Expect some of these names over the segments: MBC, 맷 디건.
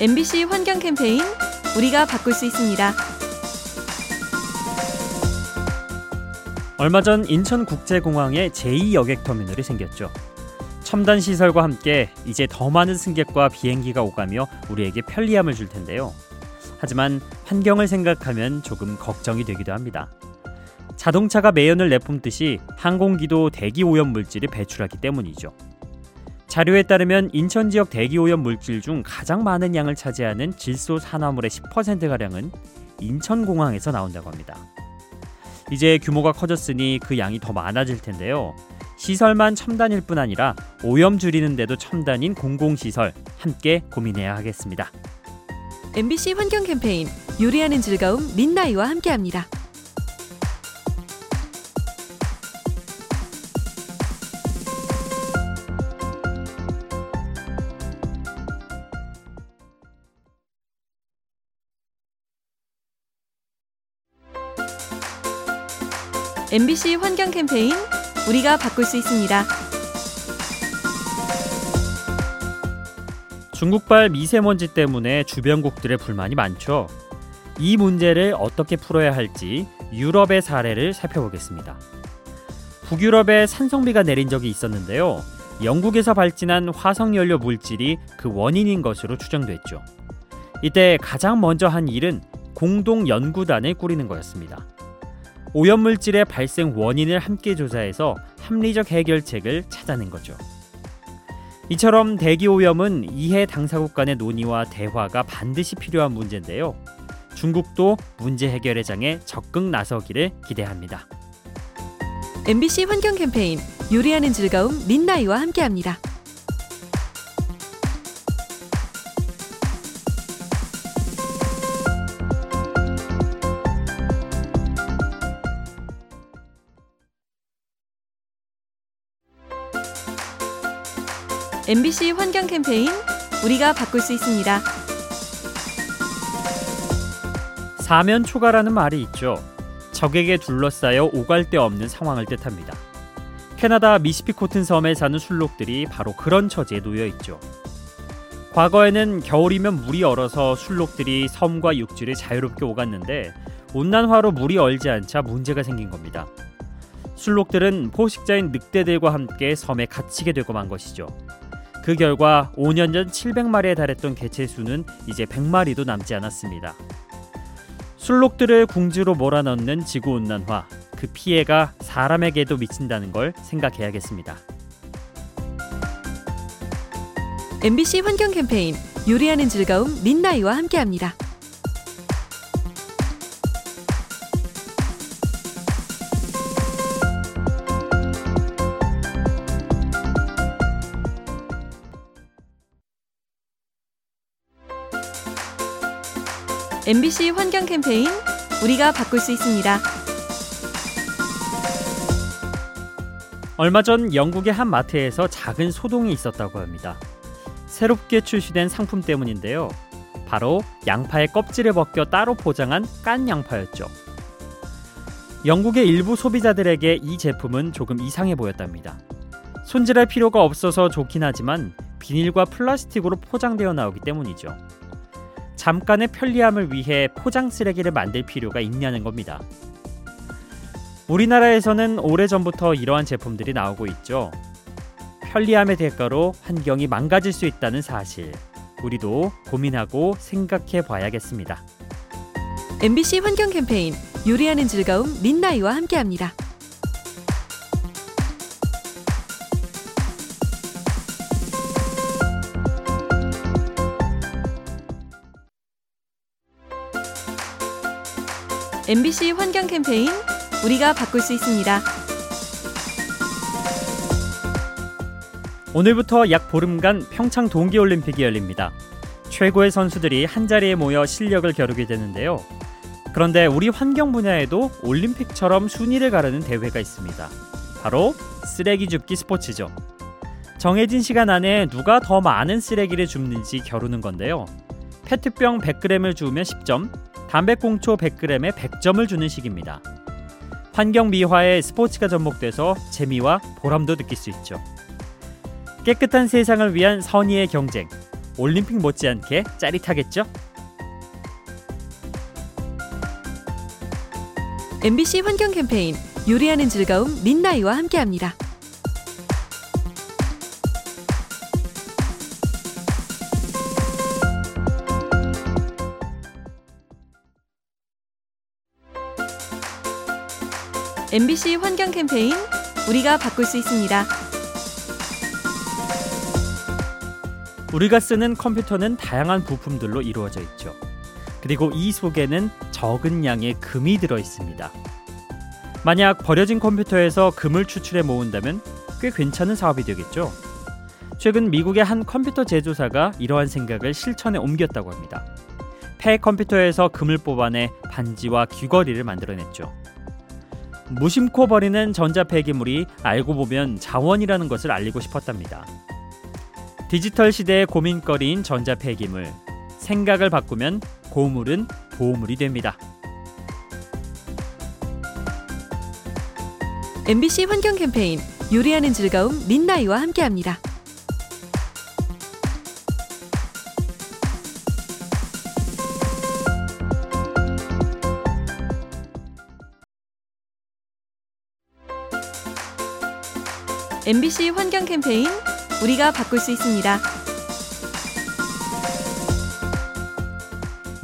MBC 환경 캠페인 우리가 바꿀 수 있습니다. 얼마 전 인천국제공항에 제2여객터미널이 생겼죠. 첨단 시설과 함께 이제 더 많은 승객과 비행기가 오가며 우리에게 편리함을 줄 텐데요. 하지만 환경을 생각하면 조금 걱정이 되기도 합니다. 자동차가 매연을 내뿜듯이 항공기도 대기오염 물질을 배출하기 때문이죠. 자료에 따르면 인천 지역 대기오염 물질 중 가장 많은 양을 차지하는 질소 산화물의 10%가량은 인천공항에서 나온다고 합니다. 이제 규모가 커졌으니 그 양이 더 많아질 텐데요. 시설만 첨단일 뿐 아니라 오염 줄이는 데도 첨단인 공공시설 함께 고민해야 하겠습니다. MBC 환경 캠페인 요리하는 즐거움 민나이와 함께합니다. MBC 환경 캠페인 우리가 바꿀 수 있습니다. 중국발 미세먼지 때문에 주변국들의 불만이 많죠. 이 문제를 어떻게 풀어야 할지 유럽의 사례를 살펴보겠습니다. 북유럽에 산성비가 내린 적이 있었는데요. 영국에서 발진한 화석연료 물질이 그 원인인 것으로 추정됐죠. 이때 가장 먼저 한 일은 공동연구단을 꾸리는 거였습니다. 오염물질의 발생 원인을 함께 조사해서 합리적 해결책을 찾아낸 거죠. 이처럼 대기오염은 이해 당사국 간의 논의와 대화가 반드시 필요한 문제인데요. 중국도 문제 해결의 장에 적극 나서기를 기대합니다. MBC 환경 캠페인 요리하는 즐거움 민나이와 함께합니다. MBC 환경 캠페인 우리가 바꿀 수 있습니다. 사면 초가라는 말이 있죠. 적에게 둘러싸여 오갈 데 없는 상황을 뜻합니다. 캐나다 미시피코튼 섬에 사는 술록들이 바로 그런 처지에 놓여 있죠. 과거에는 겨울이면 물이 얼어서 술록들이 섬과 육지를 자유롭게 오갔는데 온난화로 물이 얼지 않자 문제가 생긴 겁니다. 술록들은 포식자인 늑대들과 함께 섬에 갇히게 되고 만 것이죠. 그 결과 5년 전 700마리에 달했던 개체 수는 이제 100마리도 남지 않았습니다. 술록들을 궁지로 몰아넣는 지구온난화, 그 피해가 사람에게도 미친다는 걸 생각해야겠습니다. MBC 환경 캠페인 요리하는 즐거움 민나이와 함께합니다. MBC 환경 캠페인 우리가 바꿀 수 있습니다. 얼마 전 영국의 한 마트에서 작은 소동이 있었다고 합니다. 새롭게 출시된 상품 때문인데요. 바로 양파의 껍질을 벗겨 따로 포장한 깐 양파였죠. 영국의 일부 소비자들에게 이 제품은 조금 이상해 보였답니다. 손질할 필요가 없어서 좋긴 하지만 비닐과 플라스틱으로 포장되어 나오기 때문이죠. 잠깐의 편리함을 위해 포장 쓰레기를 만들 필요가 있냐는 겁니다. 우리나라에서는 오래전부터 이러한 제품들이 나오고 있죠. 편리함의 대가로 환경이 망가질 수 있다는 사실, 우리도 고민하고 생각해 봐야겠습니다. MBC 환경 캠페인 요리하는 즐거움 민나이와 함께합니다. MBC 환경 캠페인 우리가 바꿀 수 있습니다. 오늘부터 약 보름간 평창 동계올림픽이 열립니다. 최고의 선수들이 한자리에 모여 실력을 겨루게 되는데요. 그런데 우리 환경 분야에도 올림픽처럼 순위를 가르는 대회가 있습니다. 바로 쓰레기 줍기 스포츠죠. 정해진 시간 안에 누가 더 많은 쓰레기를 줍는지 겨루는 건데요. 페트병 100g을 주우면 10점, 담배꽁초 100g에 100점을 주는 식입니다. 환경 미화에 스포츠가 접목돼서 재미와 보람도 느낄 수 있죠. 깨끗한 세상을 위한 선의의 경쟁, 올림픽 못지않게 짜릿하겠죠? MBC 환경 캠페인 요리하는 즐거움 린나이와 함께합니다. MBC 환경 캠페인 우리가 바꿀 수 있습니다. 우리가 쓰는 컴퓨터는 다양한 부품들로 이루어져 있죠. 그리고 이 속에는 적은 양의 금이 들어 있습니다. 만약 버려진 컴퓨터에서 금을 추출해 모은다면 꽤 괜찮은 사업이 되겠죠. 최근 미국의 한 컴퓨터 제조사가 이러한 생각을 실천에 옮겼다고 합니다. 폐 컴퓨터에서 금을 뽑아내 반지와 귀걸이를 만들어냈죠. 무심코 버리는 전자폐기물이 알고 보면 자원이라는 것을 알리고 싶었답니다. 디지털 시대의 고민거리인 전자폐기물, 생각을 바꾸면 고물은 보물이 됩니다. MBC 환경 캠페인 요리하는 즐거움 린나이와 함께합니다. MBC 환경 캠페인 우리가 바꿀 수 있습니다.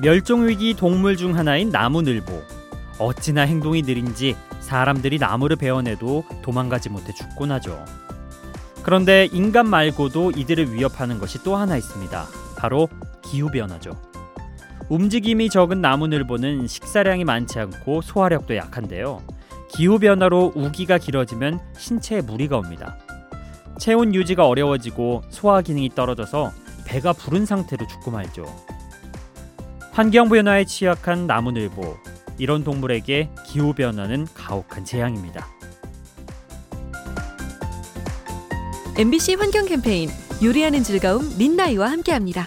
멸종위기 동물 중 하나인 나무늘보. 어찌나 행동이 느린지 사람들이 나무를 베어내도 도망가지 못해 죽곤 하죠. 그런데 인간 말고도 이들을 위협하는 것이 또 하나 있습니다. 바로 기후변화죠. 움직임이 적은 나무늘보는 식사량이 많지 않고 소화력도 약한데요. 기후변화로 우기가 길어지면 신체에 무리가 옵니다. 체온 유지가 어려워지고 소화 기능이 떨어져서 배가 부른 상태로 죽고 말죠. 환경변화에 취약한 나무늘보, 이런 동물에게 기후변화는 가혹한 재앙입니다. MBC 환경 캠페인 요리하는 즐거움 린나이와 함께합니다.